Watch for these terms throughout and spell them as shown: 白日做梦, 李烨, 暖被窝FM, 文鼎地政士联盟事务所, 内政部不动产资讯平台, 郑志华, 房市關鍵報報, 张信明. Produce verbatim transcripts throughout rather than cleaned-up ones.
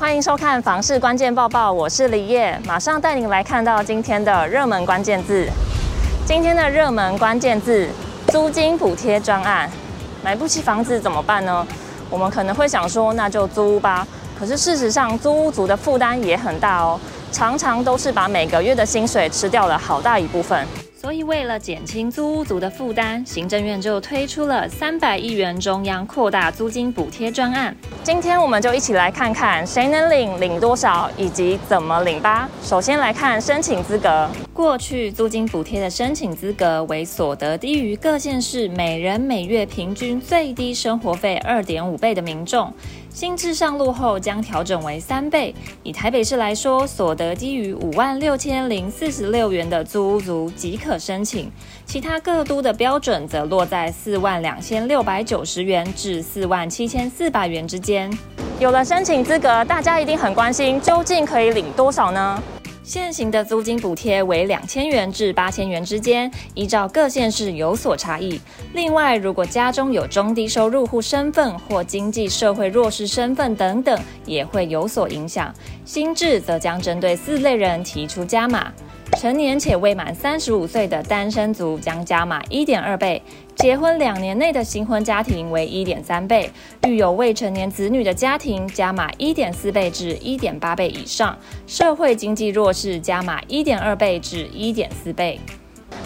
欢迎收看房市关键报报，我是李烨，马上带您来看到今天的热门关键字。今天的热门关键字：租金补贴专案。买不起房子怎么办呢？我们可能会想说，那就租屋吧。可是事实上，租屋族的负担也很大哦，常常都是把每个月的薪水吃掉了好大一部分。 所以，为了减轻租屋族的负担，行政院就推出了三百亿元中央扩大租金补贴专案。今天我们就一起来看看谁能领、领多少以及怎么领吧。首先来看申请资格。过去租金补贴的申请资格为所得低于各县市每人每月平均最低生活费二点五倍的民众。 新制上路后将调整为三倍。以台北市来说，所得低于五万六千零四十六元的租屋族即可申请，其他各都的标准则落在四万两千六百九十元至四万七千四百元之间。有了申请资格，大家一定很关心，究竟可以领多少呢？ 现行的租金补贴为两千元至八千元之间，依照各县市有所差异。另外，如果家中有中低收入户身份或经济社会弱势身份等等，也会有所影响。新制则将针对四类人提出加码：成年且未满三十五岁的单身族将加码一点二倍；结婚两年内的新婚家庭为一点三倍；育有未成年子女的家庭加码一点四倍至一点八倍以上；社会经济弱势 是加码一点二倍至一点四倍，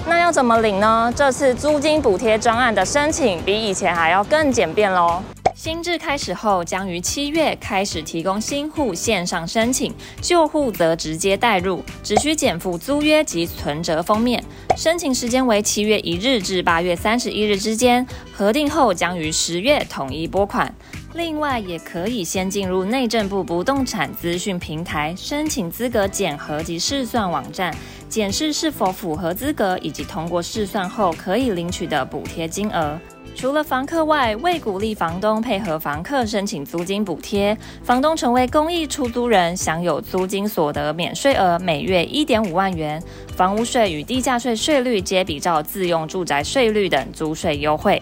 那要怎么领呢？这次租金补贴专案的申请比以前还要更简便喽。新制开始后，将于七月开始提供新户线上申请，旧户则直接带入，只需减负租约及存折封面。申请时间为七月一日至八月三十一日之间，核定后将于十月统一拨款。 另外，也可以先进入内政部不动产资讯平台申请资格检核及试算网站，检视是否符合资格以及通过试算后可以领取的补贴金额。除了房客外，为鼓励房东配合房客申请租金补贴，房东成为公益出租人，享有租金所得免税额每月一点五万元，房屋税与地价税税率皆比照自用住宅税率等租税优惠。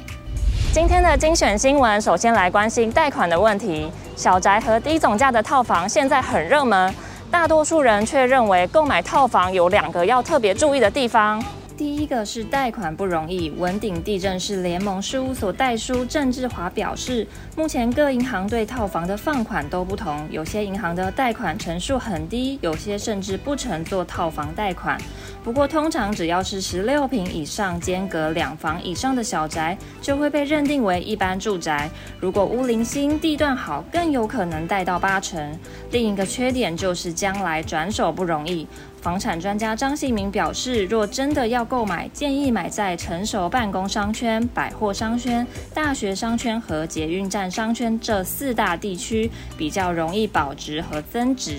今天的精选新闻，首先来关心贷款的问题。小宅和低总价的套房现在很热门，大多数人却认为购买套房有两个要特别注意的地方。第一个是贷款不容易。文鼎地政士联盟事务所代书郑志华表示，目前各银行对套房的放款都不同，有些银行的贷款成数很低，有些甚至不承做套房贷款。 不过，通常只要是十六坪以上、间隔两房以上的小宅，就会被认定为一般住宅。如果屋龄新、地段好，更有可能贷到八成。另一个缺点就是将来转手不容易。房产专家张信明表示，若真的要购买，建议买在成熟办公商圈、百货商圈、大学商圈和捷运站商圈这四大地区，比较容易保值和增值。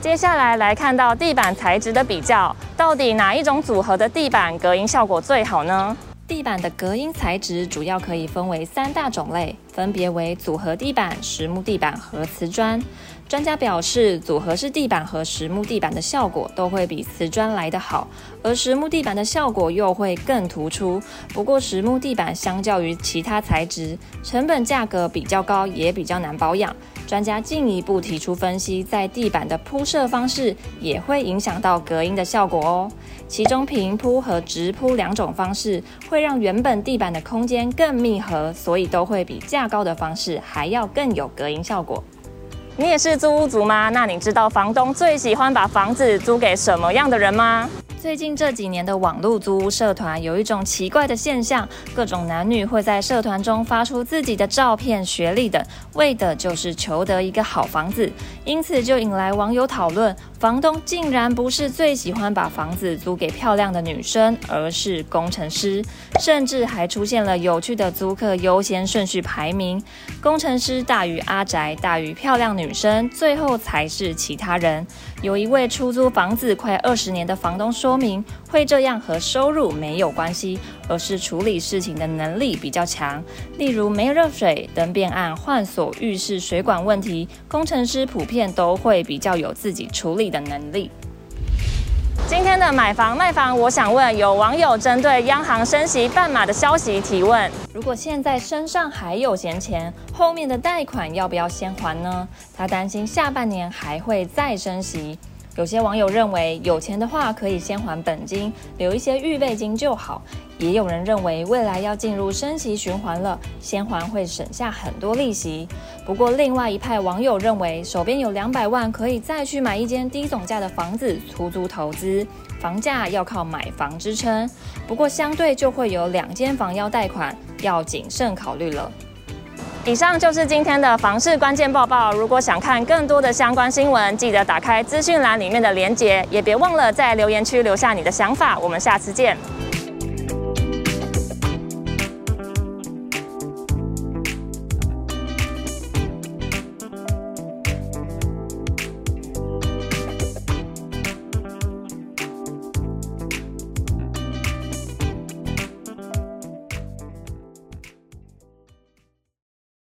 接下来来看到地板材质的比较，到底哪一种组合的地板隔音效果最好呢？地板的隔音材质主要可以分为三大种类，分别为组合地板、实木地板和瓷砖。专家表示，组合式地板和实木地板的效果都会比瓷砖来得好，而实木地板的效果又会更突出。不过，实木地板相较于其他材质，成本价格比较高，也比较难保养。 专家进一步提出分析，在地板的铺设方式也会影响到隔音的效果哦。其中平铺和直铺两种方式会让原本地板的空间更密合，所以都会比架高的方式还要更有隔音效果。你也是租屋族吗？那你知道房东最喜欢把房子租给什么样的人吗？ 最近这几年的网络租屋社团有一种奇怪的现象，各种男女会在社团中发出自己的照片、学历等，为的就是求得一个好房子。因此就引来网友讨论，房东竟然不是最喜欢把房子租给漂亮的女生，而是工程师。甚至还出现了有趣的租客优先顺序排名，工程师大于阿宅，大于漂亮女生，最后才是其他人。有一位出租房子快二十年的房东说。 说明会这样和收入没有关系，而是处理事情的能力比较强。例如没热水、灯变暗、换锁、浴室水管问题，工程师普遍都会比较有自己处理的能力。今天的买房卖房，我想问有网友针对央行升息半码的消息提问：如果现在身上还有闲钱，后面的贷款要不要先还呢？他担心下半年还会再升息。有些网友认为有钱的话可以先还本金，留一些预备金就好；也有人认为未来要进入升息循环了，先还会省下很多利息。不过，另外一派网友认为手边有两百万可以再去买一间低总价的房子出租投资，房价要靠买房支撑。不过，相对就会有两间房要贷款，要谨慎考虑了。以上就是今天的房市关键报报。如果想看更多的相关新闻，记得打开资讯栏里面的连结，也别忘了在留言区留下你的想法。我们下次见。